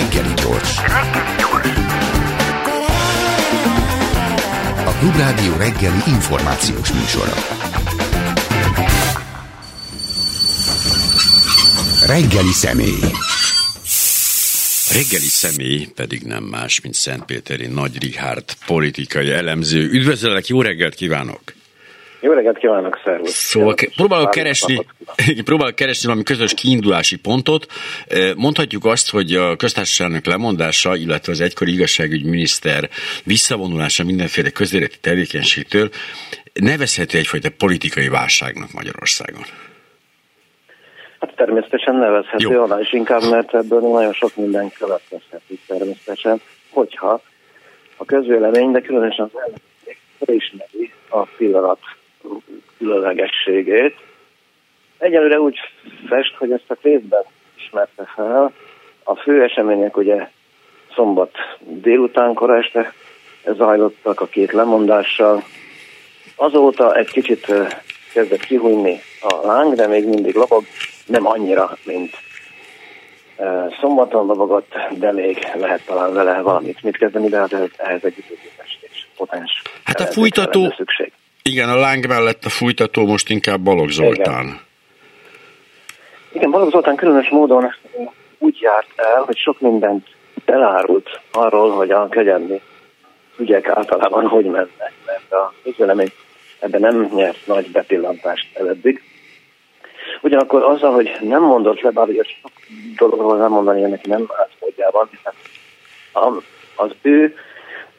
Reggeli gyors. A Klub Rádió reggeli információs műsora. Reggeli személy. Reggeli személy pedig nem más, mint Szentpéteri Nagy Richard politikai elemző. Üdvözöllek, jó reggelt kívánok! Jó reggelt kívánok, szervusz! Szóval próbálok keresni valami közös kiindulási pontot. Mondhatjuk azt, hogy a köztársaságnak lemondása, illetve az egykori igazságügyminiszter visszavonulása mindenféle közéleti tevékenységtől nevezhető egyfajta politikai válságnak Magyarországon. Hát természetesen nevezhető, jó. Alá is inkább, mert ebből nagyon sok minden következhető természetesen, hogyha a közvélemény, de különösen az ellenzék felismeri a pillanat különlegességét. Egyelőre úgy fest, hogy ezt a részben ismerte fel. A fő események ugye szombat délután, kora este zajlottak a két lemondással. Azóta egy kicsit kezdett kihújni a láng, de még mindig lobog, nem annyira, mint szombaton lobogott, de még lehet talán vele valamit mit kezdeni, de ehhez egy ütőképes potens. Hát a fújtató, igen, a láng mellett a fújtató most inkább Balogh Zoltán. Igen, Balogh Zoltán különös módon úgy járt el, hogy sok mindent elárult arról, hogy a kegyelmi ügyek általában hogy mennek, mert a közvélemény ebben nem nyert nagy bepillantást eddig. Ugyanakkor azzal, hogy nem mondott le, bár ugye sok dologról nem mondani neki nem átmódjában, az ő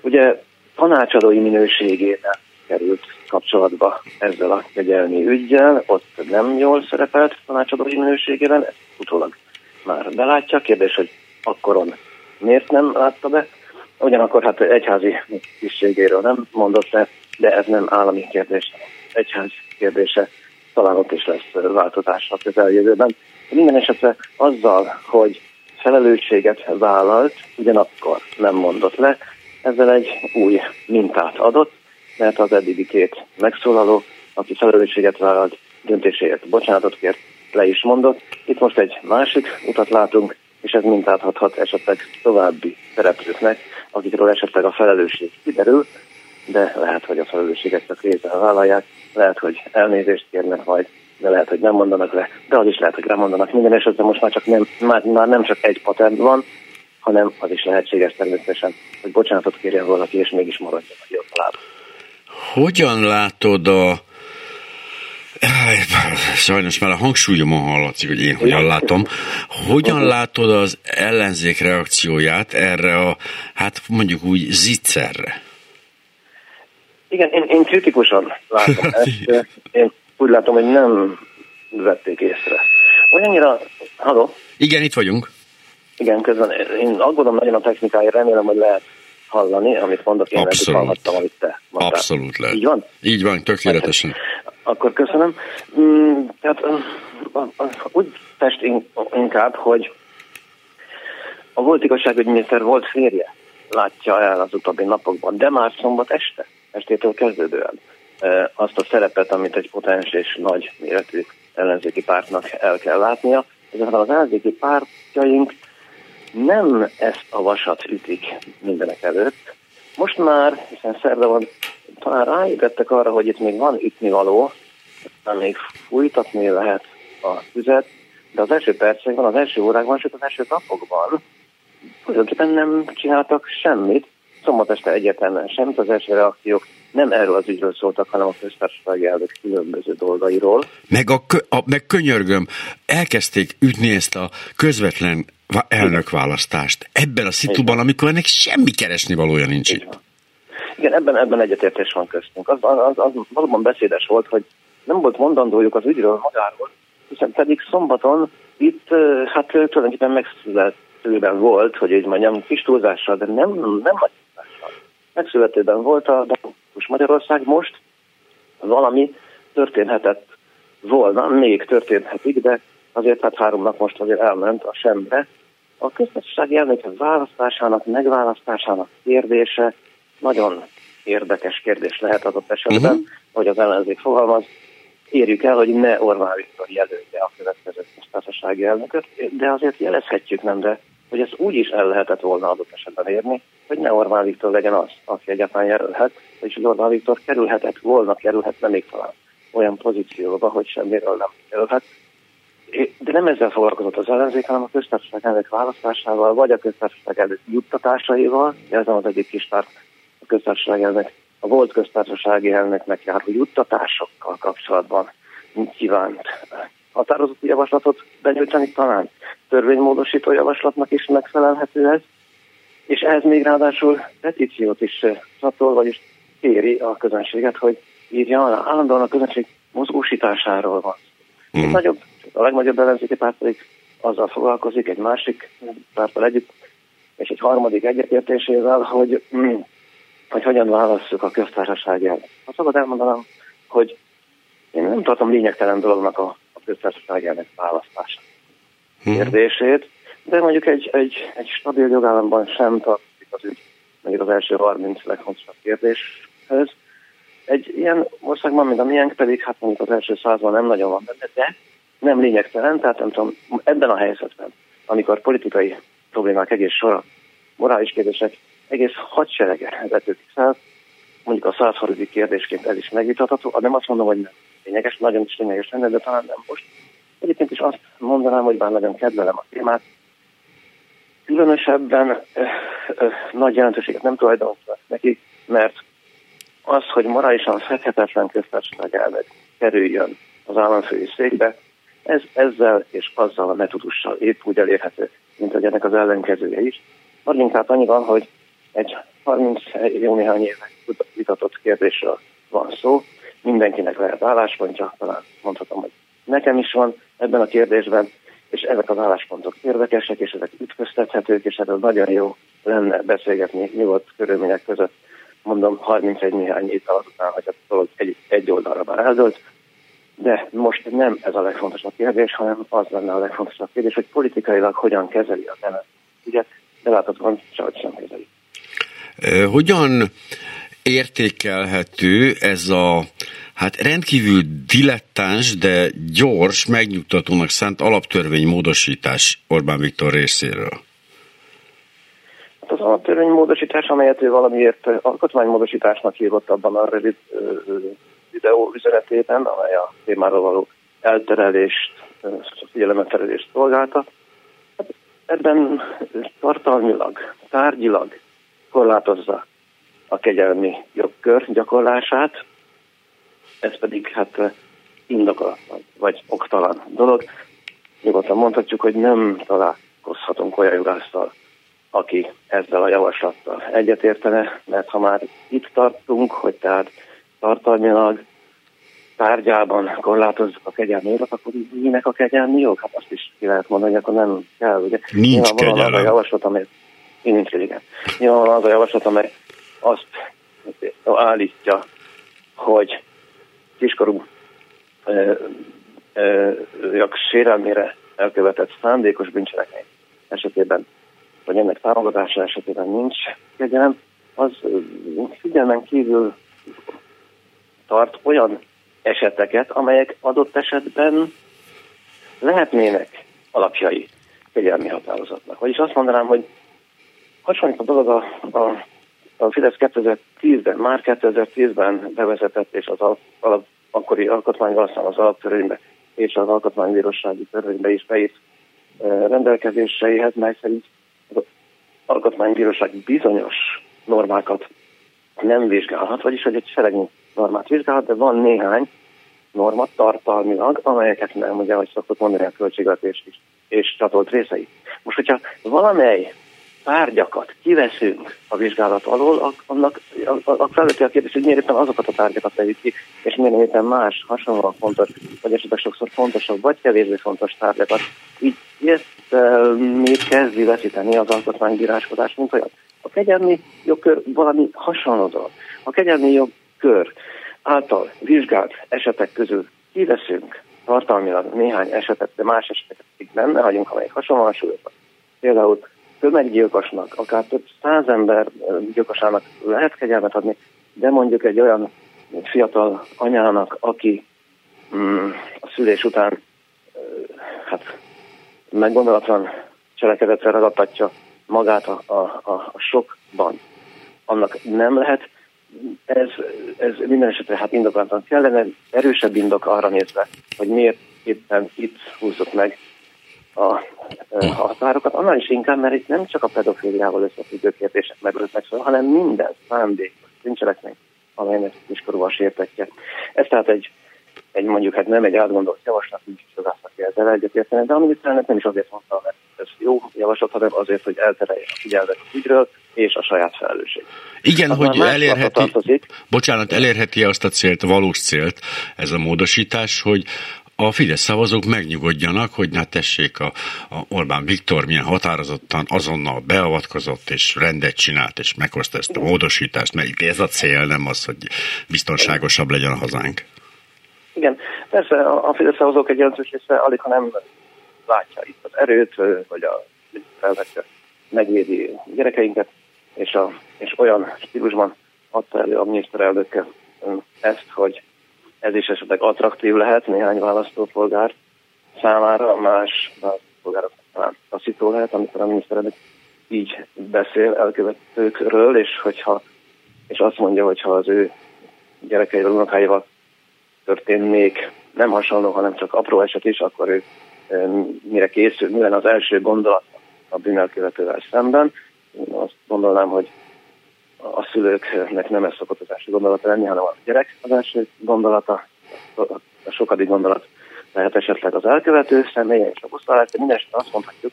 ugye tanácsadói minőségében került kapcsolatba ezzel a kegyelmi üggyel, ott nem jól szerepelt tanácsadói minőségében, ezt utólag már belátja, kérdés, hogy akkoron miért nem látta be, ugyanakkor hát egyházi tisztségéről nem mondott le, de ez nem állami kérdés, egyház kérdése, talán ott is lesz változás a közeljövőben. Minden esetre azzal, hogy felelősséget vállalt, ugyanakkor nem mondott le, ezzel egy új mintát adott, mert az eddigi két megszólaló, aki felelősséget vállalt, döntéséért bocsánatot kért, le is mondott. Itt most egy másik utat látunk, és ez mintát adhat esetleg további szereplőknek, akikről esetleg a felelősség kiderül, de lehet, hogy a felelősséget csak részben vállalják, lehet, hogy elnézést kérnek majd, de lehet, hogy nem mondanak le, de az is lehet, hogy lemondanak. Minden esetre most már nem csak egy patent van, hanem az is lehetséges természetesen, hogy bocsánatot kérjen valaki, és mégis maradjon a jobb láb. Hogyan látod a... Sajnos már a hangsúlyomon hallatszik, hogy én hogyan látom. Hogyan látod az ellenzék reakcióját erre a, hát mondjuk úgy, zicserre? Igen, én kritikusan látom ezt. Én úgy látom, hogy nem vették észre. Olyannyira... Halló? Igen, itt vagyunk. Igen, közben én aggódom nagyon a technikáért, remélem, hogy lehet hallani, amit mondok, én lehet, hogy hallhattam, amit te mondtál. Abszolút lehet. Így van? Így van, tökéletesen. Akkor köszönöm. Tehát úgy test inkább, hogy a volt igazságügyminiszter volt férje látja el az utóbbi napokban, de már szombat estétől kezdődően azt a szerepet, amit egy potens és nagy méretű ellenzéki pártnak el kell látnia. Ezekben az ellenzéki pártjaink nem ezt a vasat ütik mindenek előtt. Most már, hiszen szerda van, talán ráébredtek arra, hogy itt még van ütnivaló, még fújtatni lehet a tüzet, de az első percekben, az első órákban, sőt az első napokban tulajdonképpen nem csináltak semmit, szombat este egyértelműen semmit, az első reakciók nem erről az ügyről szóltak, hanem a köztársasági elnök különböző dolgairól. Meg könyörgöm, elkezdték ütni ezt a közvetlen elnökválasztást ebben a szituban, amikor ennek semmi keresnivalója nincs itt. Igen, ebben egyetértés van köztünk. Az valóban beszédes volt, hogy nem volt mondandójuk az ügyről magáról, hiszen pedig szombaton itt, hát tulajdonképpen megszületőben volt, hogy így mondjam, kis túlzással, de nem nagy túlzással. Megszületőben volt a demokratikus Magyarország, most valami történhetett volna, még történhetik, de azért hát 3 nap most azért elment a sembe. A köztársasági elnök választásának, megválasztásának kérdése nagyon érdekes kérdés lehet adott esetben, hogy az ellenzék fogalmaz. Érjük el, hogy ne Orbán Viktor jelölje a következő köztársasági elnököt, de azért jelezhetjük, nem, de hogy ezt úgy is el lehetett volna adott esetben érni, hogy ne Orbán Viktor legyen az, aki egyáltalán jelölhet, vagyis Orbán Viktor kerülhetne még talán olyan pozícióba, hogy semmiről nem jelölhet. De nem ezzel foglalkozott az ellenzék, hanem a köztársaság elnök választásával, vagy a köztársaság elnök juttatásaival, jelzem az egyik kis párt, a köztársaság elnök, a volt köztársasági elnöknek járó juttatásokkal kapcsolatban kívánt határozott javaslatot benyújtani, talán törvénymódosító javaslatnak is megfelelhető ez, és ehhez még ráadásul petíciót is csatol, vagyis kéri a közönséget, hogy írja alá. Állandóan a közönség mozgósításáról van. A legnagyobb ellenzéki párt pedig azzal foglalkozik, egy másik párttal együtt, és egy harmadik egyetértésével, hogy hogyan válasszuk a köztársaság elnököt. Ha szabad elmondanám, hogy én nem tartom lényegtelen dolognak a köztársaság elnök választását kérdését, de mondjuk egy stabil jogállamban sem tartozik az ügy, mondjuk az első 30 legfontosabb kérdéshez. Egy ilyen országban, mint a miénk pedig, hát mondjuk az első 100-ban nem nagyon van benne, de nem lényegtelen, tehát nem tudom, ebben a helyzetben, amikor politikai problémák egész sora, morális kérdések, egész hadserege vetődik fel, mondjuk a 130. kérdésként ez is megvitatható, de nem azt mondom, hogy nem lényeges, nagyon is lényeges lenne, de talán nem most. Egyébként is azt mondanám, hogy bár nagyon kedvelem a témát, különösebben nagy jelentőséget nem tulajdonítanak neki, mert az, hogy morálisan fedhetetlen köztársaság elnök kerüljön az államfői székbe, ez ezzel és azzal a metodussal épp úgy elérhető, mint hogy ennek az ellenkezője is. Maginkább annyi van, hogy egy 30 jó néhány évek vitatott kérdésről van szó, mindenkinek lehet álláspontja, talán mondhatom, hogy nekem is van ebben a kérdésben, és ezek az álláspontok érdekesek, és ezek ütköztethetők, és erről nagyon jó lenne beszélgetni nyugodt körülmények között. Mondom, 31 néhány évvel azután, hogy a dolog egy oldalra már eldőlt, de most nem ez a legfontosabb kérdés, hanem az lenne a legfontosabb kérdés, hogy politikailag hogyan kezeli a tenet. Ugye, de láthatóan sehogy sem kezeli. Hogyan értékelhető ez a rendkívül dilettáns, de gyors, megnyugtatónak szánt alaptörvénymódosítás Orbán Viktor részéről? Az alaptörvénymódosítás, amelyet ő valamiért alkotmánymódosításnak hívott abban a rövid videó üzenetében, amely a témáról való elterelést, figyelemelterelést szolgálta. Ebben tartalmilag, tárgyilag korlátozza a kegyelmi jogkör gyakorlását, ez pedig indokolatlan vagy oktalan dolog. Nyugodtan mondhatjuk, hogy nem találkozhatunk olyan jogásszal, aki ezzel a javaslattal egyetértene, mert ha már itt tartunk, hogy tehát tartalmilag tárgyában korlátozzuk a kegyelmi jogot, akkor minek a kegyelmi jog? Hát azt is ki lehet mondani, hogy akkor nem kell, ugye? Nincs kegyelem. Az a javaslat, amely... Nincs kegyelem. Nyilvánvalóan az a javaslat, amely azt állítja, hogy kiskorú sérelmére elkövetett szándékos bűncselekmény esetében, vagy ennek támogatása esetében nincs kegyelem, az figyelmen kívül tart olyan eseteket, amelyek adott esetben lehetnének alapjai kegyelmi határozatnak. Vagyis azt mondanám, hogy hasonlít a dolog a Fidesz 2010-ben, már 2010-ben bevezetett, és az akkori alkotmányban, aztán az alaptörvénybe és az alkotmánybírósági törvénybe is beírt rendelkezéseihez, mely szerint az alkotmánybíróság bizonyos normákat nem vizsgálhat, vagyis hogy egy seregnyi normát vizsgálhat, de van néhány norma tartalmilag, amelyeket nem, ugye, ahogy szokott mondani, a költségvetés és csatolt részei. Most, hogyha valamely tárgyakat kiveszünk a vizsgálat alól, annak felveti a kérdés, hogy miért éppen azokat a tárgyakat vegyük ki, és miért éppen más, hasonlóan fontos, vagy esetleg sokszor fontosabb, vagy kevésbé fontos tárgyakat. Így ezt miért kezdi veszíteni az alkotmánybíráskodás, mint olyan. A kegyelmi jogkör valami hasonló dolog. A kegyelmi jogkör által vizsgált esetek közül kiveszünk tartalmilag néhány esetet, de más eseteket így nem ne hagyunk, amelyik hasonlóan súlyoznak. Például tömeggyilkosnak, akár több 100 ember gyilkosának lehet kegyelmet adni, de mondjuk egy olyan fiatal anyának, aki a szülés után meggondolatlan cselekedetre ragadtatja magát a sokban. Annak nem lehet. Ez minden esetre hát indokolatlan kellene, erősebb indok arra nézve, hogy miért éppen itt húzzuk meg a határokat, annál is inkább, mert itt nem csak a pedofiliával összefüggő kérdések merülnek fel, hanem minden szándékos bűncselekmény, amelynek kiskorúval sértetje. Ez tehát egy mondjuk hát nem egy átgondolt javaslat, nincs is az azt, aki ezzel egyetértene, de a miniszterelnök nem is azért mondta, mert ez jó javaslat, hanem azért, hogy elterelje a figyelmet az ügyről és a saját felelősség. Igen, aztán hogy elérheti azt a célt, a valós célt ez a módosítás, hogy a Fidesz szavazók megnyugodjanak, hogy na tessék, a Orbán Viktor milyen határozottan azonnal beavatkozott, és rendet csinált, és meghozta ezt a módosítást, mert ez a cél, nem az, hogy biztonságosabb legyen a hazánk. Igen, persze a Fidesz szavazók egy jelentős része alig, ha nem látja itt az erőt, hogy a megvédi gyerekeinket, és olyan stílusban adta elő a miniszterelnök ezt, hogy ez is esetleg attraktív lehet néhány választópolgár számára, más választópolgárok talán taszító lehet, amikor a miniszterelnök így beszél elkövetőkről, és azt mondja, hogyha az ő gyerekeivel, unokáival történnék nem hasonló, hanem csak apró eset is, akkor ő mire készül, mi lenne az első gondolat a bűnelkövetővel szemben. Én azt gondolnám, hogy a szülőknek nem ez szokott az első gondolata lenni, hanem a gyerek az első gondolata, a sokadik gondolat lehet esetleg az elkövető személyen és a buszvállát, de mindenesetre azt mondhatjuk,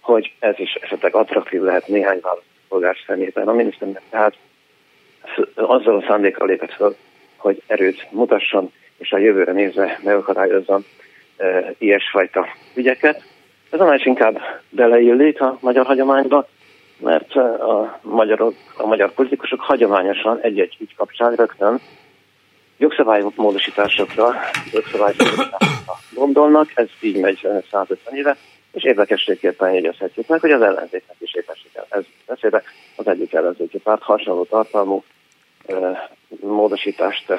hogy ez is esetleg attraktív lehet néhány választópolgár szemében. A miniszternek tehát azzal a szándékkal lépett föl, hogy erőt mutasson, és a jövőre nézve megakadályozzon ilyesfajta ügyeket. Ez annál is inkább beleillik a magyar hagyományba, mert a magyar politikusok hagyományosan egy-egy ügy kapcsán rögtön jogszabálymódosításokra gondolnak, ez így megy 150 éve, és érdekességképpen jegyezhetjük meg, hogy az ellenzéknek is érdekességgel ez beszélve az egyik ellenzéki párt hasonló tartalmú módosítást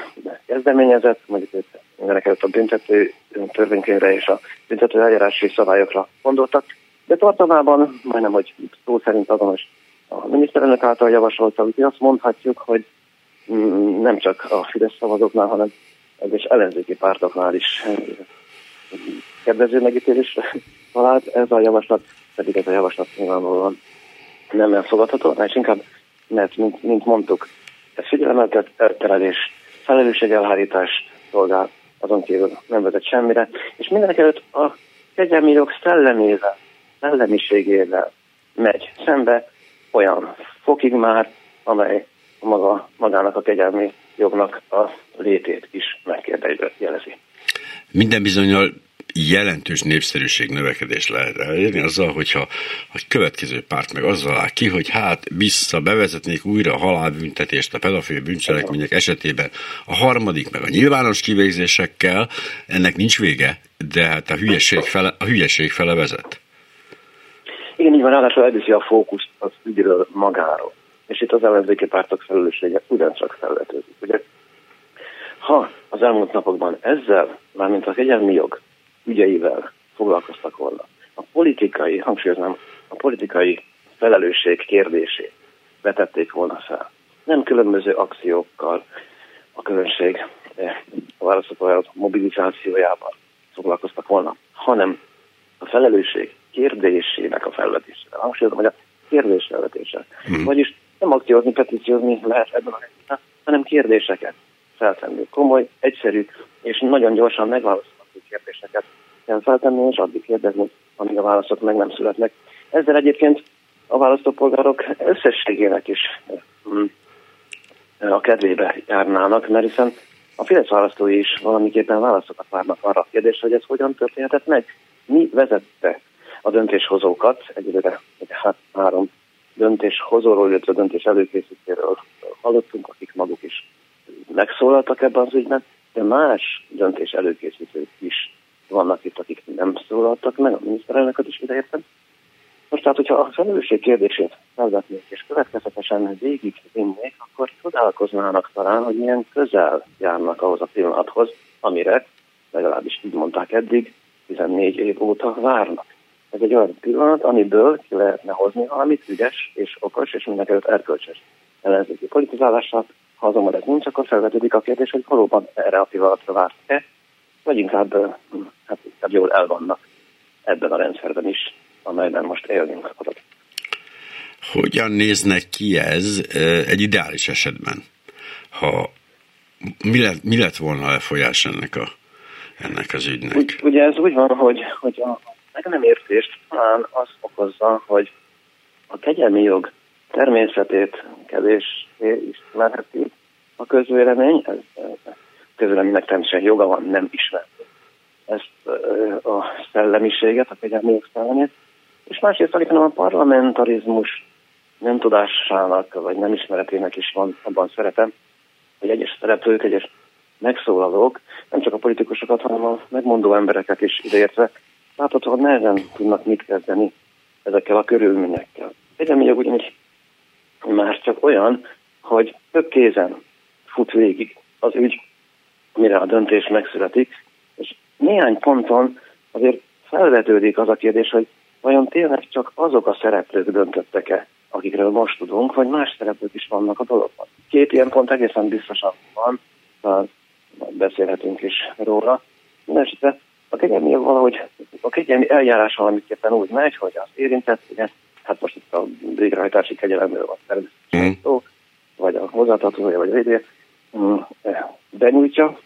kezdeményezett, mondjuk itt mindenekelőtt a büntető törvénykönyvre és a büntető eljárási szabályokra gondoltak, de tartalmában majdnem, hogy szó szerint azonos a miniszterelnök által javasolta, úgyhogy azt mondhatjuk, hogy nem csak a Fidesz szavazóknál, hanem egyes ellenzéki pártoknál is kedvező megítélésre talált ez a javaslat, pedig ez a javaslat nyilvánvalóan nem elfogadható, és inkább, mert mint mondtuk, ez figyelemeltet, elterelés, felelősségelhárítást szolgál, azon kívül nem vezet semmire, és mindenekelőtt a kegyelmi jog szellemiségével megy szembe olyan fokig már, amely magának a kegyelmi jognak a létét is megkérdőjelezi. Minden bizonnyal jelentős népszerűség növekedés lehet elérni azzal, hogyha a következő párt meg azzal áll ki, hogy hát bevezetnék újra a halálbüntetést a pedofil bűncselekmények esetében. A harmadik meg a nyilvános kivégzésekkel, ennek nincs vége, de hát a hülyeség fele vezet. Igen, így van, ráadásul elviszi a fókuszt az ügyről magáról. És itt az ellenzéki pártok felelőssége ugyancsak felvetődik, ugye? Ha az elmúlt napokban ezzel, mármint a kegyelmi jog ügyeivel foglalkoztak volna, a politikai, hangsúlyoznám, a politikai felelősség kérdését vetették volna fel. Nem különböző akciókkal a közönség a választópolgárok mobilizációjával foglalkoztak volna, hanem a felelősség kérdésének a felvetésével. Hangsúlyozom, hogy a kérdés felvetésével. Vagyis nem akciózni, petíciózni lehet ebben a helyzetben, hanem kérdéseket feltenni. Komoly, egyszerű és nagyon gyorsan megválaszolható kérdéseket kell feltenni, és addig kérdezni, amíg a válaszok meg nem születnek. Ezzel egyébként a választópolgárok összességének is a kedvébe járnának, mert hiszen a Fidesz választói is valamiképpen válaszokat várnak arra a kérdésre, hogy ez hogyan történhetett meg. Mi vezette a döntéshozókat, egyébként hát 3 döntéshozóról, illetve döntés előkészítéről hallottunk, akik maguk is megszólaltak ebben az ügyben, de más döntés előkészítők is vannak itt, akik nem szólaltak meg, a miniszterelnököt is ideértem. Most tehát, hogyha a felelősség kérdését felvetnék és következetesen végigvinnék, akkor csodálkoznának talán, hogy milyen közel járnak ahhoz a pillanathoz, amire legalábbis így mondták eddig, 14 év óta várnak. Ez egy olyan pillanat, amiből ki lehetne hozni valamit ügyes és okos, és mindenkelőtt erkölcsös ellenzéki politizálását. Ha azonban ez nincs, akkor felvetődik a kérdés, hogy valóban erre a pillanatra várt-e, vagy inkább jól elvannak ebben a rendszerben is, amelyben most élünk adott. Hogyan néznek ki ez egy ideális esetben? Mi lett volna a folyás ennek az ügynek? Ugye ez úgy van, hogy a meg nem értést talán az okozza, hogy a kegyelmi jog természetét kevéssé ismerheti a közvélemény. A közvéleménynek természetesen joga van nem ismerni ezt a szellemiséget, a kegyelmi jog szellemét. És másrészt alig, hanem a parlamentarizmus nem tudásának, vagy nem ismeretének is van abban szerepe, hogy egyes szereplők, egyes megszólalók, nem csak a politikusokat, hanem a megmondó embereket is ideértve, láthatóan nehezen tudnak mit kezdeni ezekkel a körülményekkel. Egyelmi jog ugyanis már csak olyan, hogy több kézen fut végig az ügy, mire a döntés megszületik, és néhány ponton azért felvetődik az a kérdés, hogy vajon tényleg csak azok a szereplők döntöttek-e, akikről most tudunk, vagy más szereplők is vannak a dologban. Két ilyen pont egészen biztosan van, beszélhetünk is róla. Mindenesetre a kegyelmi eljárás valamiképpen úgy megy, hogy az érintett, ugye, hát most itt a végrehajtási kegyelemről van természetesen szó, vagy a hozzátartozója, vagy a védője, benyújtja,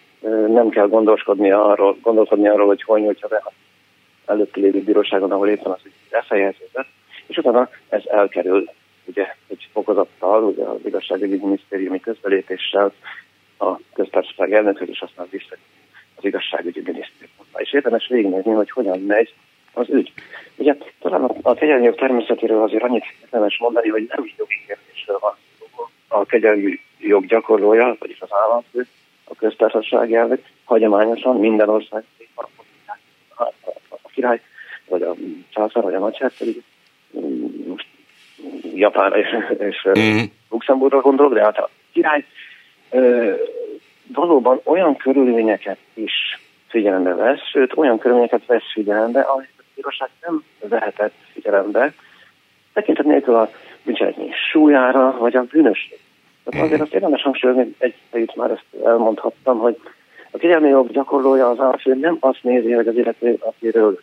nem kell gondolkodni arról, hogy hol nyújtja be az előtti lévő bíróságon, ahol éppen az lefejeződött, és utána ez elkerül, ugye, egy fokozattal, ugye az igazságügyi minisztériumi közbelépéssel a köztársaság elnökhöz, és aztán vissza az igazságügyi minisztériumban. És érdemes végignézni, hogy hogyan megy az ügy. Ugye talán a kegyelmi jog természetéről azért annyit érdemes mondani, hogy nem jogi kérdésről van szó. A kegyelmi jog gyakorlója, vagyis az államfő, a köztársaság elnök hagyományosan minden ország a király, vagy a császár, vagy a nagyherceg, most Japán és Luxemburgra gondolok, de hát a király valóban olyan körülményeket is figyelembe vesz, sőt olyan körülményeket vesz figyelembe, amit a bíróság nem vehetett figyelembe, tekintet nélkül a bűncselekmény súlyára, vagy a bűnösség. Tehát azért azt érdemes hangsúlyozni, egyébként már ezt elmondhattam, hogy a kegyelmi jog gyakorlója az államfő nem azt nézi, hogy az illető, akiről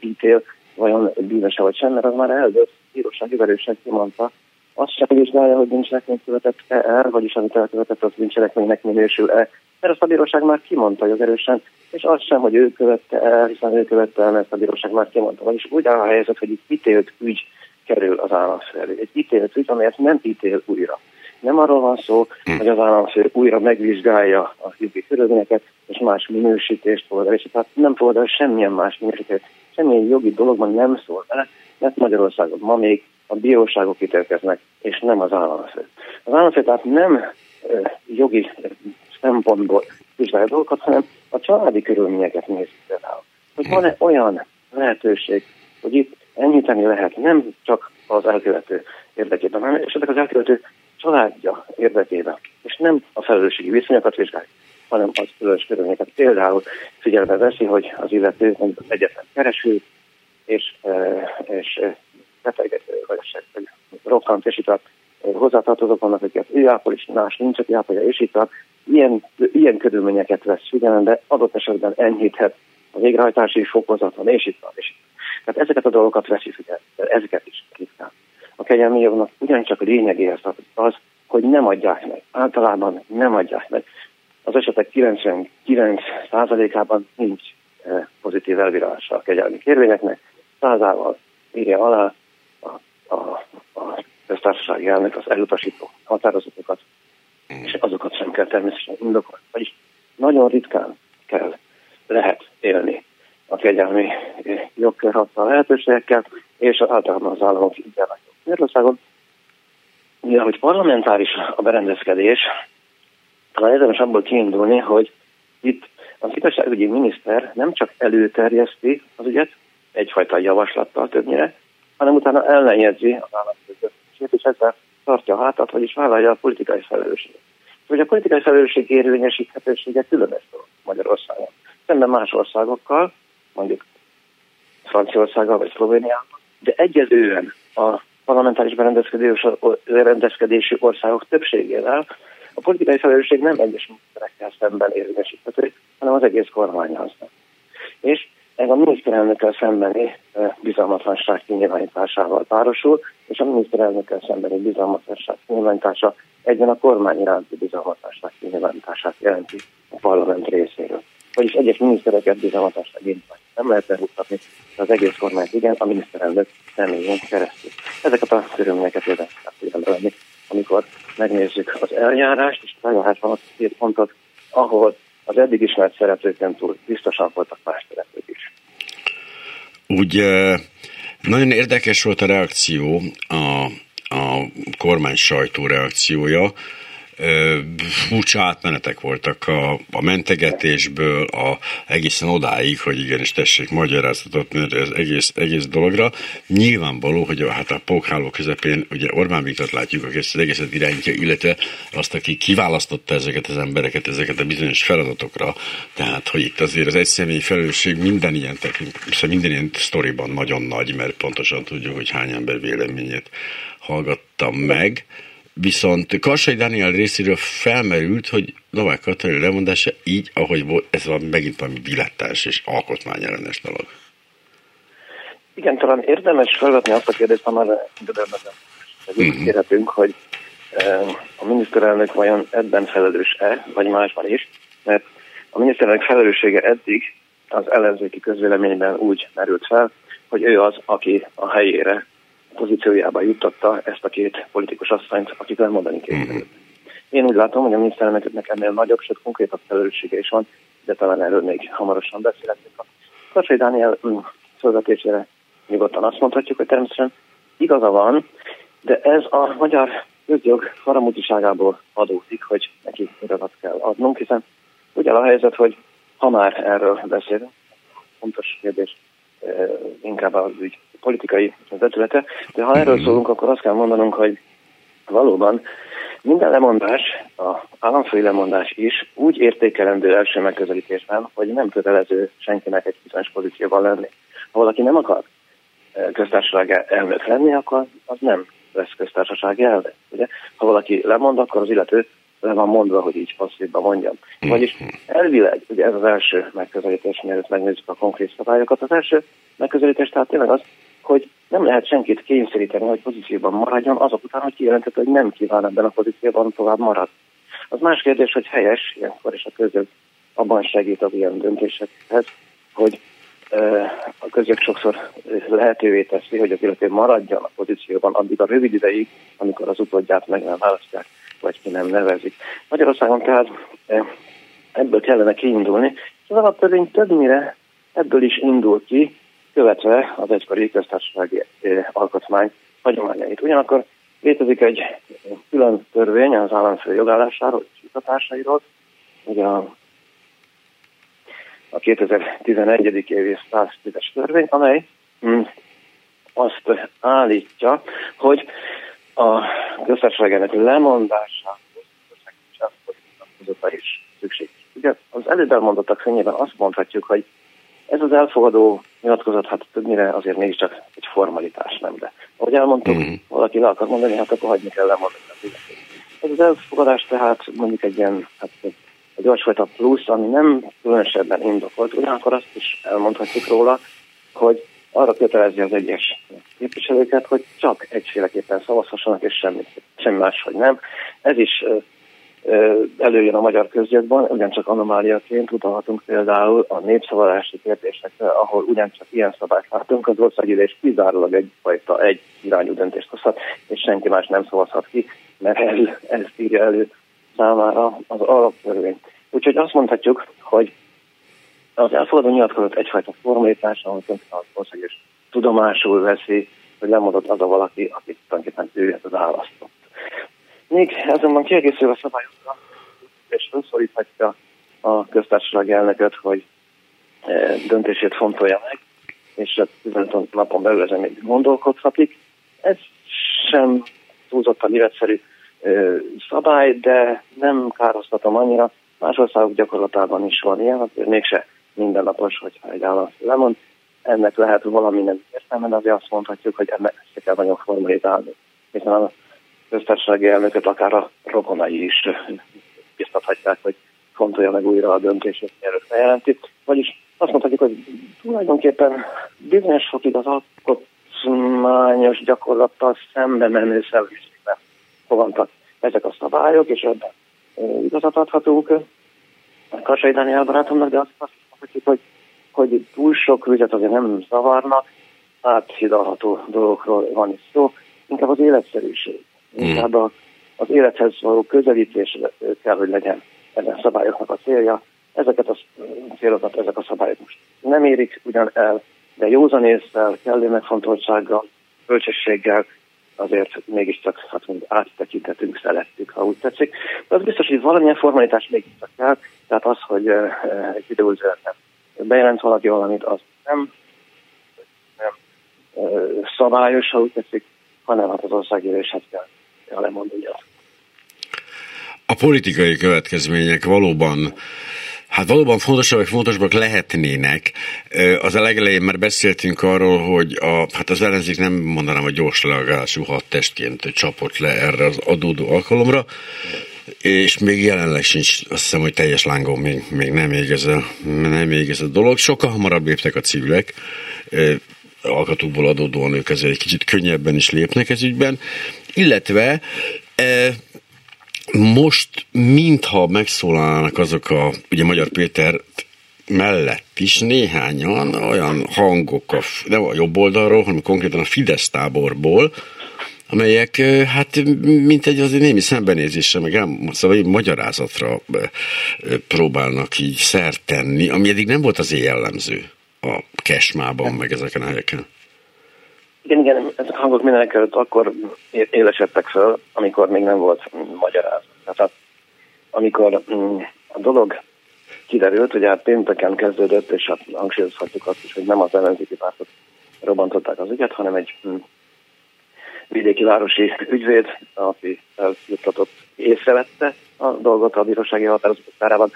ítél, vajon bűnöse vagy sem, mert az már eldőlt, bírósági verőség kimondta. Azt sem vizsgálja, hogy bűncselekményt követett-e el, vagyis amit elkövetett, az bűncselekménynek minősül-e. Mert ezt a bíróság már kimondta jogerősen, és azt sem, hogy ő követte el, hiszen ő követte el, mert ezt a bíróság már kimondta. Vagyis úgy áll a helyzet, hogy egy ítélt ügy kerül az államfő elé. Egy ítélt ügy, amelyet nem ítél újra. Nem arról van szó, hogy az államfő újra megvizsgálja a jogi körülményeket, és más minősítést fordul. És tehát nem fordul semmilyen más minősítést. Semmilyen jogi dologban nem szól bele, mert Magyarországon ma még a bíróságok ítélkeznek, és nem az államfő. Az államfő tehát nem jogi szempontból vizsgálja dolgokat, hanem a családi körülményeket nézik például. Hogy van-e olyan lehetőség, hogy itt enyhíteni lehet nem csak az elkövető érdekében, hanem esetleg az elkövető családja érdekében, és nem a felelősségi viszonyokat vizsgálja, hanem az különös körülményeket. Például figyelme veszi, hogy az illető egyetlen kereső, és beteg, vagy rokkant, és itt a hozzátartozók vannak, akiket ő ápol, és más nincs, aki ápolja, és itt a ilyen körülményeket vesz figyelembe, adott esetben enyhíthet a végrehajtási fokozaton, és itt van, és itt. Tehát ezeket a dolgokat veszi figyelembe, ezeket is ritkán. A kegyelmi jognak ugyancsak a lényegéhez az, hogy nem adják meg. Általában nem adják meg. Az esetek 99%-ában nincs pozitív elbírálása a kegyelmi kérvényeknek, 100-ával írja alá a köztársasági elnök az elutasító határozatokat, és azokat sem kell természetesen indokolni. Vagyis nagyon ritkán lehet élni a kegyelmi jogkör hatta lehetőségekkel, és általában az államok így járnak. Magyarországon, mivel hogy parlamentáris a berendezkedés, talán érdemes abból kiindulni, hogy itt az igazságügyi miniszter nem csak előterjeszti az ügyet, egyfajta javaslattal többnyire, hanem utána ellenjegyzi az államfőt, és ezzel tartja a hátat, vagyis vállalja a politikai felelősséget. Hogy a politikai felelősség érvényesíthetősége különös dolog Magyarországon. Szemben más országokkal, mondjuk Franciaországgal vagy Szlovéniával, de egyedül a parlamentáris berendezkedési országok többségével a politikai felelősség nem egyes miniszterekkel szemben érvényesíthető, hanem az egész kormányhoz. És ez a miniszterelnökkel szembeni bizalmatlanság kinyilvánításával párosul, és a miniszterelnökkel szembeni bizalmatlanság kinyilvánítása egyben a kormány iránti bizalmatlanság kinyilvánítását jelenti a parlament részéről. Vagyis egyes minisztereket bizalmatlanság kinyilvánítani nem lehet elhúztatni, de az egész kormányt igen, a miniszterelnök személyén keresztül. Ezeket a körülményeket érdekelt figyelembe venni, amikor megnézzük az eljárást, és az eljárásban azt két pontot, ahol az eddig ismert szereplőken túl biztosan voltak más szereplők is. Úgy nagyon érdekes volt a reakció, a kormány sajtó reakciója. Furcsa átmenetek voltak a mentegetésből egészen odáig, hogy igenis tessék magyarázatot az egész dologra. Nyilvánvaló, hogy a pókháló közepén ugye Orbán Viktort látjuk, aki ezt az egészet irányítja, illetve azt, aki kiválasztotta ezeket az embereket, ezeket a bizonyos feladatokra. Tehát, hogy itt azért az egyszemély felelősség minden ilyen sztoriban nagyon nagy, mert pontosan tudjuk, hogy hány ember véleményét hallgattam meg. Viszont Karsai Dániel részéről felmerült, hogy Novák Katalin lemondása így, ahogy volt, ez van megint valami dilettáns és alkotmányellenes dolog. Igen, talán érdemes felvetni azt a kérdést, ha már kérhetünk, hogy a miniszterelnök vajon ebben felelős-e, vagy másban is, mert a miniszterelnök felelőssége eddig az ellenzéki közvéleményben úgy merült fel, hogy ő az, aki a helyére, pozíciójába juttatta ezt a két politikus asszonyt, akik lemondani kényszerült. Én úgy látom, hogy a miniszterelnöknek ennél nagyobb, sőt konkrétabb felelőssége is van, de talán erről még hamarosan beszélhetünk. Karsai Dániel szolgatésére nyugodtan azt mondhatjuk, hogy természetesen igaza van, de ez a magyar közjog faramútiságából adódik, hogy neki igazat kell adnunk, hiszen ugye a helyzet, hogy ha már erről beszélünk, fontos kérdés, inkább az ügy politikai vetülete, de ha erről szólunk, akkor azt kell mondanunk, hogy valóban minden lemondás, az államfői lemondás is úgy értékelendő első megközelítésben, hogy nem kötelező senkinek egy bizonyos pozícióban lenni. Ha valaki nem akar köztársasági elnök lenni, akkor az nem lesz köztársasági elnök. Ugye? Ha valaki lemond, akkor az illető le van mondva, hogy így passzívban mondjam. Vagyis elvileg, ugye ez az első megközelítés, mielőtt megnézzük a konkrét szabályokat, az első megközelítés tehát tényleg az, hogy nem lehet senkit kényszeríteni, hogy pozícióban maradjon, azok után, hogy kijelentette, hogy nem kíván ebben a pozícióban tovább marad. Az más kérdés, hogy helyes, ilyenkor is a közjog abban segít az ilyen döntésekhez, hogy a közjog sokszor lehetővé teszi, hogy az illető maradjon a pozícióban addig a rövid ideig, amikor az utódját meg nem választják, vagy ki nem nevezik. Magyarországon tehát ebből kellene kiindulni, és az alaptörvény többnyire ebből is indul ki, követve az egykori köztársasági alkotmány hagyományait. Ugyanakkor létezik egy külön törvény az államfő jogállásáról és jutatásairól, ugye a 2011. évi 110-es törvény, amely azt állítja, hogy a köztársaságának lemondásához is szükség. Ugye az előbb elmondottak fényében azt mondhatjuk, hogy ez az elfogadó nyilatkozat, hát többnyire azért mégiscsak egy formalitás, nem, de ahogy elmondtuk, valaki le akar mondani, hát akkor hagyni kell lemondani. Ez az elfogadás tehát mondjuk egy ilyen, hát egy olyasfajta plusz, ami nem különösebben indokolt, ugyanakkor azt is elmondhatjuk róla, hogy arra kötelezi az egyes képviselőket, hogy csak egyféleképpen szavazhassanak, és semmi máshogy nem. Ez is előjön a magyar közjogban, ugyancsak anomáliaként utalhatunk például a népszavazási kérdésekre, ahol ugyancsak ilyen szabályt látunk, az országgyűlés kizárólag egyfajta egy irányú döntést hozhat, és senki más nem szavazhat ki, mert ez írja elő számára az alaptörvény. Úgyhogy azt mondhatjuk, hogy az elfogadó nyilatkozat egyfajta formalitás, amit az ország is tudomásul veszi, hogy lemondott az a valaki, akit tulajdonképpen ő az választott. Még azonban kiegészülve a szabályokra, és önszoríthatja a köztársaság elnököt, hogy döntését fontolja meg, és a 15 napon belül ezen még gondolkodhatik. Ez sem túlzottan életszerű szabály, de nem károztatom annyira. Más országok gyakorlatában is van ilyen, mégse mindennapos, hogyha egy állam lemond. ennek lehet valami nem értelme, de azért azt mondhatjuk, hogy ennek ezt kell nagyon formalizálni. Hiszen a köztársasági elnököt akár a rokonai is biztathatják, hogy fontolja meg újra a döntését, mielőtt bejelenti. Vagyis azt mondhatjuk, hogy tulajdonképpen bizonyos fokig az alkotmányos gyakorlattal szembe menő szellőségben fogantak ezek a szabályok, és ebben igazat adhatunk Karsai Dániel barátomnak, de azt mondhatjuk, hogy túl sok ügyet azért nem zavarnak, áthidalható dolgokról van is szó, inkább az életszerűség, inkább az élethez való közelítés kell, hogy legyen ezen szabályoknak a célja. Ezeket a célokat, ezek a szabályok most nem érik ugyan el, de józan észsel, kellő megfontoltsággal, bölcsességgel azért mégiscsak áttekintetünk, szerettük, ha úgy tetszik. De az biztos, hogy valamilyen formalitás mégiscsak kell, tehát az, hogy egy videózően nem bejelent valaki valamit, az nem szabályos, ha úgy tetszik, hanem hát az országgyűléshez kell lemondani. A politikai következmények valóban fontosabbak lehetnének. Az a legelején már beszéltünk arról, hogy az ellenzék nem mondanám, hogy gyors reagálású hadtestként csapott le erre az adódó alkalomra, és még jelenleg sincs, azt hiszem, hogy teljes lángon még nem ég ez a dolog. Sokkal hamarabb léptek a civilek, alkatukból adódóan ők ezért egy kicsit könnyebben is lépnek ez ügyben, illetve most, mintha megszólalnak azok ugye Magyar Péter mellett is néhányan olyan hangok, nem a jobb oldalról, hanem konkrétan a Fidesz táborból, amelyek mintegy azért némi szembenézésre, meg magyarázatra próbálnak így szert tenni, ami eddig nem volt azért jellemző a Kesmában, meg ezeken a helyeken. Igen, ezek a hangok mindenek előtt akkor élesedtek föl, amikor még nem volt magyarázat. Tehát amikor a dolog kiderült, ugye pénteken kezdődött, és hangsúlyozhatjuk azt is, hogy nem az ellenzéki pártot robbantották az ügyet, hanem egy vidéki városi ügyvéd, aki eljuttatott, észrevette a dolgot a bírósági határozatában,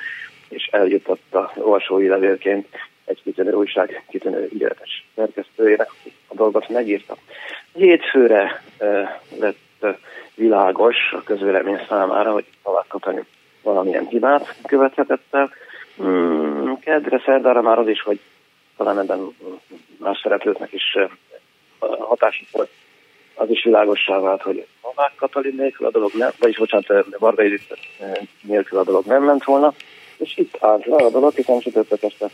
és eljuttatta olvasói levélként egy kitűnő újság, kitűnő ügyeletes szerkesztőjének, aki a dolgot megírta. Hétfőre lett világos a közvélemény számára, hogy Novák Katalin valamilyen hibát követhetett el. Kedre, szerdára már az is, hogy talán ebben más szereplőknek is hatásuk volt. Az is világossá vált, hogy Novák Katalin nélkül a dolog nem, Varga Judit nélkül a dolog nem ment volna, és itt állt le a dolog, hiszen sütöttek este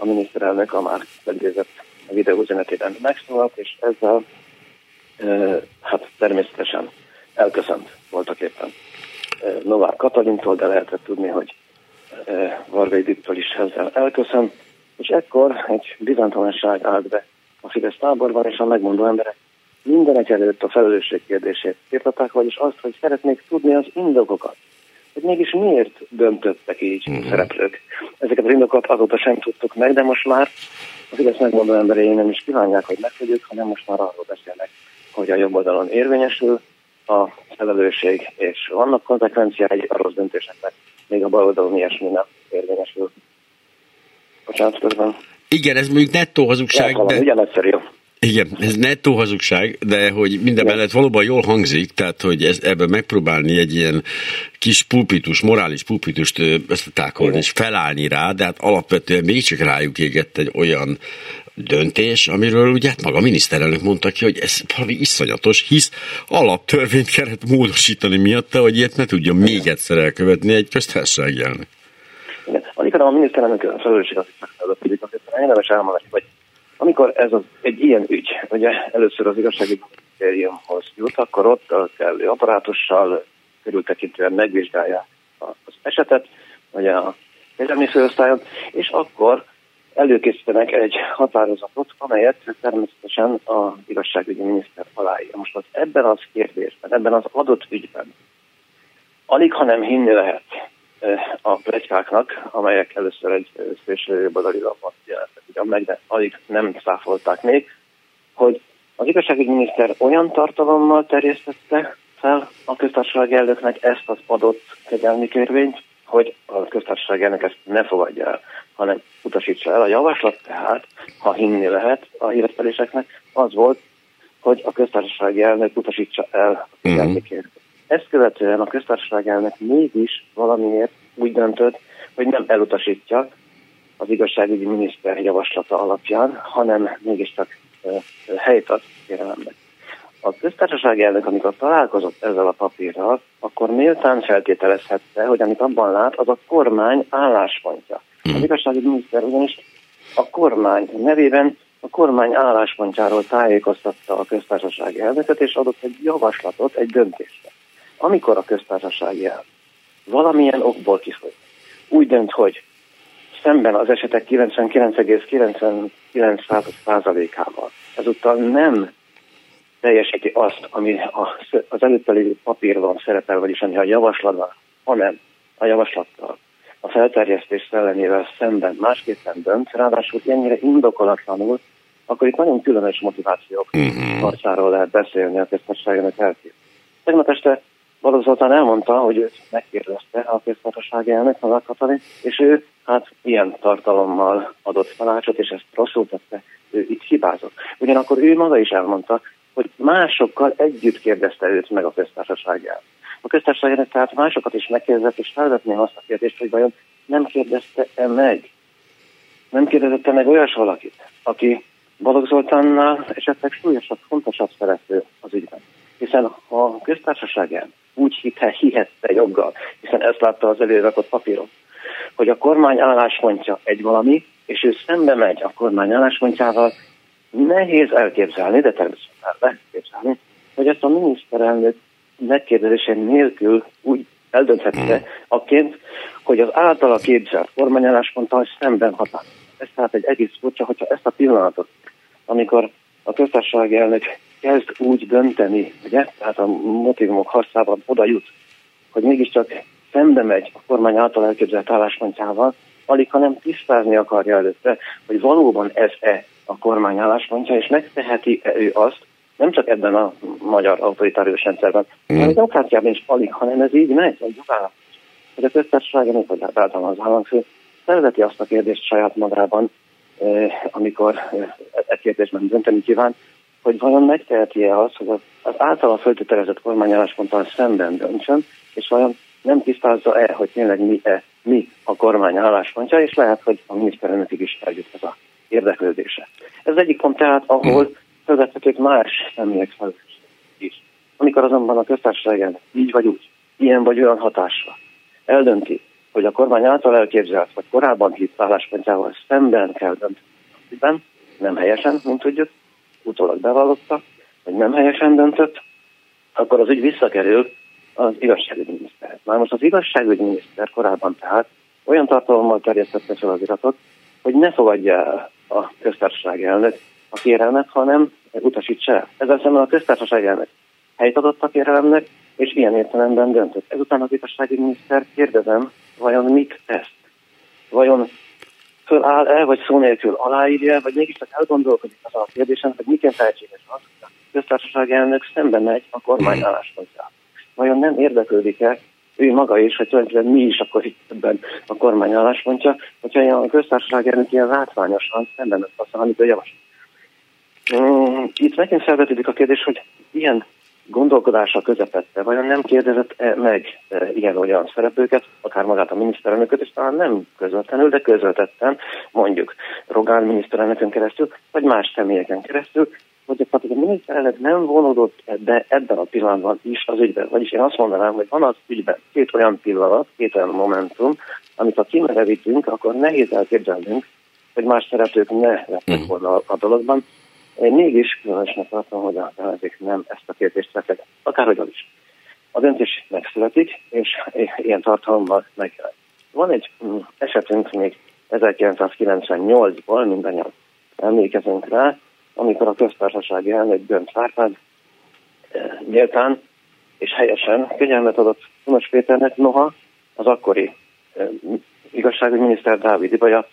a miniszterelnök a már megidézett videó üzenetében megszólalt, és ezzel természetesen elköszönt voltak éppen Novák Katalintól, de lehetett tudni, hogy Varga Judittól is ezzel elköszönt, és ekkor egy bizonytalanság állt be a Fidesz táborban, és a megmondó emberek mindenek előtt a felelősség kérdését írtatták, vagyis azt, hogy szeretnék tudni az indokokat, hogy mégis miért döntöttek így szereplők. Ezeket az indokat azóta sem tudtuk meg, de most már a Fidesz megmondó emberei nem is kívánják, hogy megtudjuk, hanem most már arról beszélnek, hogy a jobb oldalon érvényesül a felelősség, és vannak konzekvenciái a rossz döntéseknek, még a bal oldalon ilyesmi nem érvényesül. Bocsánat, közben. Igen, ez mondjuk nettó hazugság, Igen, ez nettó hazugság, de hogy minden mellett valóban jól hangzik, tehát hogy ebben megpróbálni egy ilyen kis pulpitus, morális pulpitust összetákolni és felállni rá, de hát alapvetően mégiscsak rájuk égett egy olyan döntés, amiről ugye maga a miniszterelnök mondta ki, hogy ez valami iszonyatos, hisz alaptörvényt kellett módosítani miatta, hogy ilyet ne tudja még egyszer elkövetni egy köztársasági elnök. Igen, amikor a miniszterelnök felelősség amikor ez egy ilyen ügy, ugye először az igazságügyi minisztériumhoz jut, akkor ott a kellő apparátussal körültekintően megvizsgálják az esetet, ugye a védelmi főosztályon, és akkor előkészítenek egy határozatot, amelyet természetesen az igazságügyi miniszter aláírja. Most az ebben az kérdésben, ebben az adott ügyben alighanem hinni lehet a pletykáknak, amelyek először egy szélsőjobboldali lapot jelentek, ugyan meg, de alig nem száfolták még, hogy az igazságügyminiszter olyan tartalommal terjesztette fel a köztársasági elnöknek ezt az adott kegyelmi kérvényt, hogy a köztársaság elnök ezt ne fogadja el, hanem utasítsa el. A javaslat tehát, ha hinni lehet a híreszteléseknek, az volt, hogy a köztársaság elnök utasítsa el a elnökét. Ezt követően a köztársaság elnök mégis valamiért úgy döntött, hogy nem elutasítja az igazságügyi miniszter javaslata alapján, hanem mégiscsak helyt ad kérelemnek. A köztársaság elnök, amikor találkozott ezzel a papírral, akkor méltán feltételezhette, hogy amit abban lát, az a kormány álláspontja. Az igazságügyi miniszter ugyanis a kormány nevében a kormány álláspontjáról tájékoztatta a köztársaság elnököt, és adott egy javaslatot, egy döntésre. Amikor a köztársaság elnök valamilyen okból kifolyt, úgy dönt, hogy szemben az esetek 99,99%-ával ezúttal nem teljesíti azt, ami az előtte lévő papírban szerepel, vagyis ami a javaslatban, hanem a javaslattal, a felterjesztés szellemével szemben másképpen dönt, ráadásul ennyire indokolatlanul, akkor itt nagyon különös motivációk harcáról lehet beszélni a köztársaságnak elkép. Tegnap este Balogh Zoltán elmondta, hogy őt megkérdezte a köztársaság elnök, Novák Katalin, és ő ilyen tartalommal adott tanácsot, és ezt rosszul tette, ő itt hibázott. Ugyanakkor ő maga is elmondta, hogy másokkal együtt kérdezte őt meg a köztársaság elnök. A köztársaság elnök tehát másokat is megkérdezett, és felvetném azt a kérdést, hogy vajon nem kérdezte-e meg? Nem kérdezette meg olyas valakit, aki Balogh Zoltánnál esetleg súlyosabb, fontosabb szereplő az ügyben. Hiszen ha a köztársaság elnök úgy hihette joggal, hiszen ezt látta az előrakott papíron, hogy a kormány álláspontja egy valami, és ő szembe megy a kormány álláspontjával, nehéz elképzelni, de természetesen lehet képzelni, hogy ezt a miniszterelnök megkérdezése nélkül úgy eldönthette akként, hogy az általa képzelt kormányállásponttal szemben határ. Ez tehát egy egész furcsa, hogyha ezt a pillanatot, amikor a köztársaság elnök kezd úgy dönteni, ugye, tehát a motivumok harcában oda jut, hogy mégiscsak szembe megy a kormány által elképzelt álláspontjával, alig, hanem tisztázni akarja előtte, hogy valóban ez-e a kormány álláspontja, és megteheti-e ő azt, nem csak ebben a magyar autoritárius rendszerben, hanem a demokráciában is alig, hanem ez így megy, egy jogállam. Hogy a köztársaság elnök, vagy általában az államfő felveti azt a kérdést saját magában, amikor egy kérdésben dönteni kíván, hogy vajon megteheti-e azt, hogy az általa föltételezett kormányállásponttal szemben döntsön, és vajon nem tisztázza-e, hogy tényleg mi a kormány álláspontja, és lehet, hogy a miniszterelnökig is eljut ez az érdeklődése. Ez egyik pont tehát, ahol közvetítők más személyek felelősség is. Amikor azonban a köztársaság így vagy úgy, ilyen vagy olyan hatásra eldönti, hogy a kormány által elképzelt, vagy korábban hitt álláspontjával szemben kell dönteni, nem helyesen, mint tudjuk, utólag bevallotta, hogy nem helyesen döntött, akkor az ügy visszakerül az igazságügyminiszter. Már most az igazságügyminiszter korábban tehát olyan tartalommal terjesztette fel az iratot, hogy ne fogadja el a köztársaság elnök a kérelmet, hanem utasítsa el. Ezzel szemben a köztársaság elnök helyt adott a kérelemnek, és ilyen értelemben döntött. Ezután az igazságügyminiszter, kérdezem, vajon mit tesz? Vajon föláll-e, vagy szó nélkül aláírja, vagy mégis csak elgondolkodik azon a kérdésen, hogy miként lehetséges az, hogy a köztársaság elnök szemben megy a kormány álláspontjával. Vajon nem érdeklődik-e ő maga is, hogy tulajdonképpen mi is akkor itt ebben a kormány álláspontja, hogyha ilyen a köztársaság elnök ilyen látványosan szemben megy aztán, amit ő javasol. Itt megint felvetődik a kérdés, hogy ilyen gondolkodása közepette, vajon nem kérdezett meg ilyen-olyan szereplőket, akár magát a miniszterelnököt, és talán nem közvetlenül, de közvetetten, mondjuk Rogán miniszterelnökön keresztül, vagy más személyeken keresztül, hogy a miniszterelnök nem vonódott be ebben a pillanatban is az ügyben. Vagyis én azt mondanám, hogy van az ügyben két olyan pillanat, két olyan momentum, amit ha kimerevítünk, akkor nehéz elképzelnünk, hogy más szereplők ne lettek volna a dologban. Én mégis különösnek tartom, hogy a ellenzék nem ezt a kérdést vettek, akárhogyan is. A döntés megszületik, és ilyen tartalommal megjelenik. Van egy esetünk még 1998-ból, mindannyian emlékezünk rá, amikor a köztársasági elnök Göncz Árpád nyíltán és helyesen kegyelmet adott Hunos Péternek, noha az akkori igazságügyminiszter Dávid Ibolya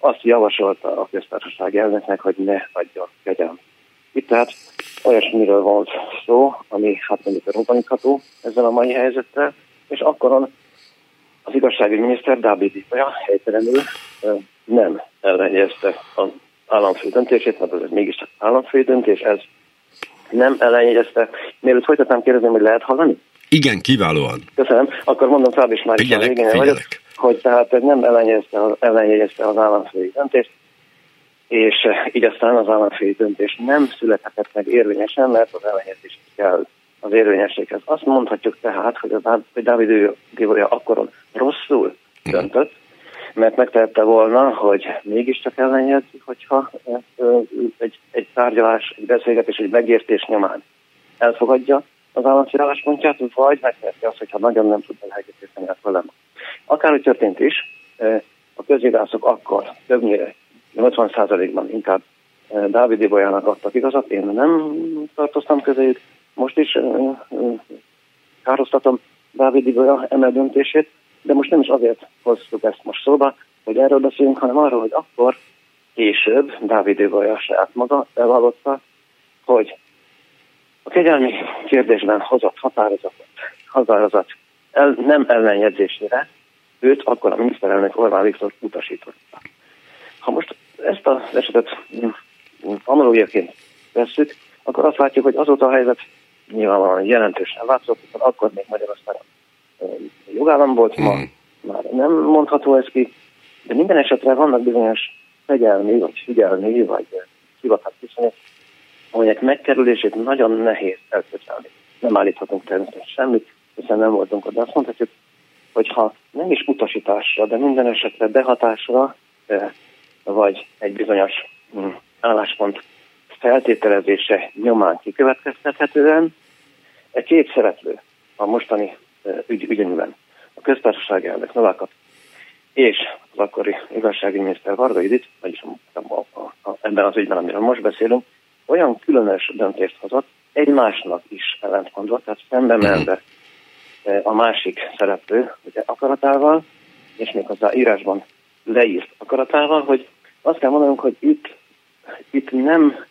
azt javasolta a köztársaság elnöknek, hogy ne adjon kegyelmet. Itt tehát olyasmiről volt szó, ami hát mondjuk robbanítható ezzel a mai helyzettel, és akkoron az igazságügyminiszter Dávid Ibolya helytelenül nem ellenjegyezte az államfő döntését, mert ez mégis államfő döntés, ez nem ellenjegyezte. Mielőtt folytatnám, kérdezném, hogy lehet hallani? Igen, kiválóan. Köszönöm. Akkor mondom, Fábis már is a végén vagyok, hogy tehát nem ellenjegyezte az államfői döntést, és így aztán az államfői döntés nem születhetett meg érvényesen, mert az ellenjegyzés kell az érvényességhez. Azt mondhatjuk tehát, hogy Dávid Ibolya akkoron rosszul döntött, mert megtehette volna, hogy mégiscsak ellenjegyzik, hogyha egy tárgyalás, egy beszélgetés, egy megértés nyomán elfogadja az államfő álláspontját, vagy megteheti azt, hogyha nagyon nem tud megegyeztetni a felem. Akárhogy történt is, a közjogászok akkor többnyire 80%-ban inkább Dávid Ibolyának adtak igazat, én nem tartoztam közéjük, most is károztatom Dávid Ibolya emel döntését, de most nem is azért hoztuk ezt most szóba, hogy erről beszélünk, hanem arról, hogy akkor később Dávid Ibolya saját maga elvallotta, hogy a kegyelmi kérdésben hozott határozat nem ellenjegyzésére őt akkor a miniszterelnök Orbán Viktor utasította. Ha most ezt az esetet analógiaként vesszük, akkor azt látjuk, hogy azóta a helyzet nyilvánvalóan jelentősen változott, hiszen akkor még Magyarországon jogállam volt, ma már nem mondható ez ki, de minden esetre vannak bizonyos fegyelmi, vagy figyelmi, vagy hivatás viszonyok, amelyek megkerülését nagyon nehéz elkötelni. Nem állíthatunk természetesen semmit, hiszen nem voltunk oda. Azt mondhatjuk, hogy ha nem is utasításra, de minden esetre behatásra, vagy egy bizonyos álláspont feltételezése nyomán kikövetkeztethetően két szereplő a mostani ügyönben, a köztársaság elnök Novák Katalin és az akkori igazságügyminiszter Varga Judit, vagyis ebben az ügyben, amiről most beszélünk, olyan különös döntést hozott, egymásnak is ellentmondva, tehát szembe menve a másik szereplő ugye, akaratával, és méghozzá írásban leírt akaratával, hogy azt kell mondanunk, hogy itt nem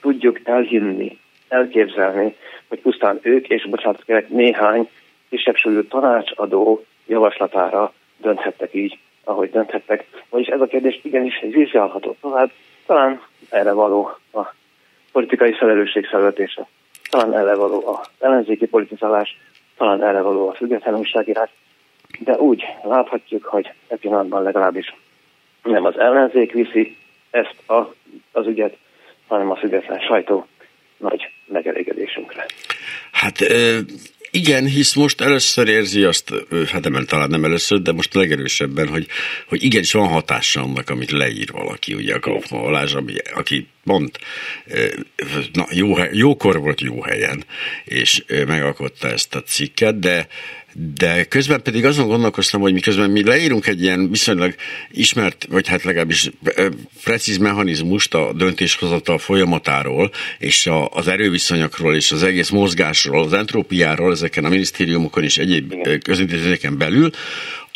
tudjuk elhinni, elképzelni, hogy pusztán ők, és bocsánat kérek, néhány kisebb súlyú tanácsadó javaslatára dönthettek így, ahogy dönthettek. Vagyis ez a kérdés igenis vizsgálható tovább, talán erre való a politikai felelősség felvetése, talán erre való az ellenzéki politizálás, talán erre való a függetlenségirás, de úgy láthatjuk, hogy e pillanatban legalábbis nem az ellenzék viszi ezt az ügyet, hanem a független sajtó nagy megelégedésünkre. Hát igen, hisz most először érzi azt, hát nem, talán nem először, de most legerősebben, hogy igenis van hatása annak, amit leír valaki, ugye a Kaufmann Balázs, aki pont jókor volt jó helyen, és megalkotta ezt a cikket, de közben pedig azon gondolkoztam, hogy miközben mi leírunk egy ilyen viszonylag ismert, vagy hát legalábbis precíz mechanizmust a döntéshozatal folyamatáról, és az erőviszonyokról, és az egész mozgásról, az entrópiáról, ezeken a minisztériumokon és egyéb közintézeteken belül,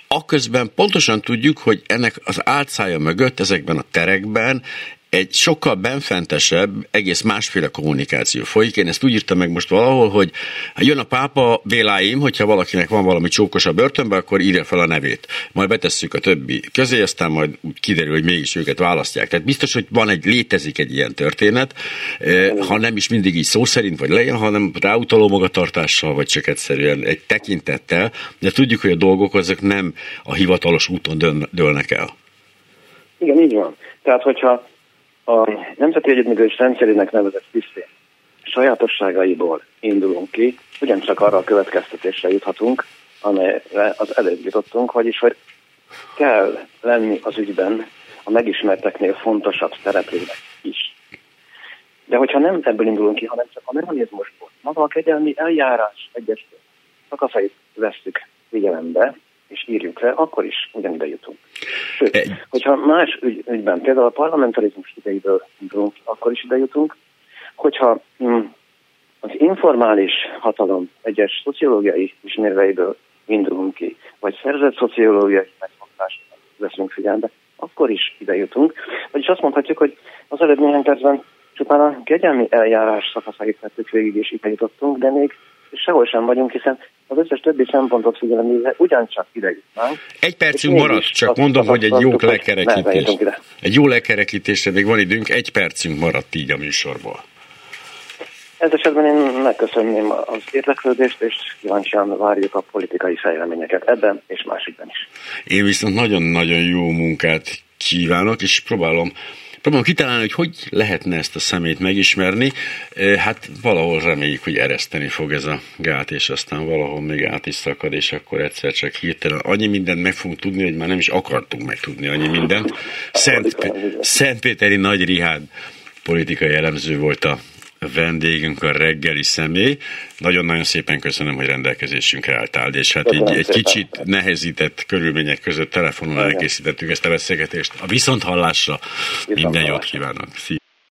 aközben pontosan tudjuk, hogy ennek az álcája mögött, ezekben a terekben egy sokkal benfentesebb, egész másféle kommunikáció folyik. Én ezt úgy írtam meg most valahol, hogy jön a pápa, véláim, hogyha valakinek van valami csókos a börtönben, akkor írja fel a nevét. Majd betesszük a többi közé, aztán majd úgy kiderül, hogy mégis őket választják. Tehát biztos, hogy létezik egy ilyen történet, ha nem is mindig így szó szerint, vagy lejön, hanem ráutaló magatartással, vagy csak egyszerűen egy tekintettel, de tudjuk, hogy a dolgok azok nem a hivatalos úton dőlnek el. Igen, így van. Tehát, hogyha a nemzeti együttműködés rendszerének nevezett tisztén sajátosságaiból indulunk ki, ugyancsak arra a következtetésre juthatunk, amelyre az előbb jutottunk, vagyis, hogy kell lenni az ügyben a megismerteknél fontosabb szereplőnek is. De hogyha nem ebből indulunk ki, hanem csak a mechanizmusból, maga a kegyelmi eljárás egyes szakaszait vesszük figyelembe, és írjuk le, akkor is ugyanide jutunk. Sőt, hogyha más ügyben, például a parlamentarizmus idejéből jutunk, akkor is ide jutunk. Hogyha az informális hatalom egyes szociológiai ismérveiből indulunk ki, vagy szerzett szociológiai megfontolásokban veszünk figyelembe, akkor is ide jutunk. Vagyis azt mondhatjuk, hogy az előbb néhány percben csupán a kegyelmi eljárás szakaszait vettük végig, és ide jutottunk, de még sehol sem vagyunk, hiszen az összes többi szempontot figyelembe ugyancsak idejutnánk. Egy percünk maradt, csak mondom, hogy egy jó lekerekítés. Egy jó lekerekítésre még van időnk, egy percünk maradt így a műsorból. Ez esetben én megköszönném az érdeklődést, és kíváncsian várjuk a politikai fejleményeket ebben és másikben is. Én viszont nagyon-nagyon jó munkát kívánok, és próbálom kitalálni, hogy hogy lehetne ezt a szemét megismerni. Hát valahol reméljük, hogy ereszteni fog ez a gát, és aztán valahol még át is szakad, és akkor egyszer csak hirtelen annyi mindent meg fogunk tudni, hogy már nem is akartunk megtudni annyi mindent. Szentpéteri Nagy Richard politikai elemző volt a vendégünk, a reggeli személy. Nagyon-nagyon szépen köszönöm, hogy rendelkezésünkre álltál, és hát így egy kicsit nehezített körülmények között telefonon elkészítettük ezt a beszélgetést. A viszonthallásra minden jót kívánok. Szia.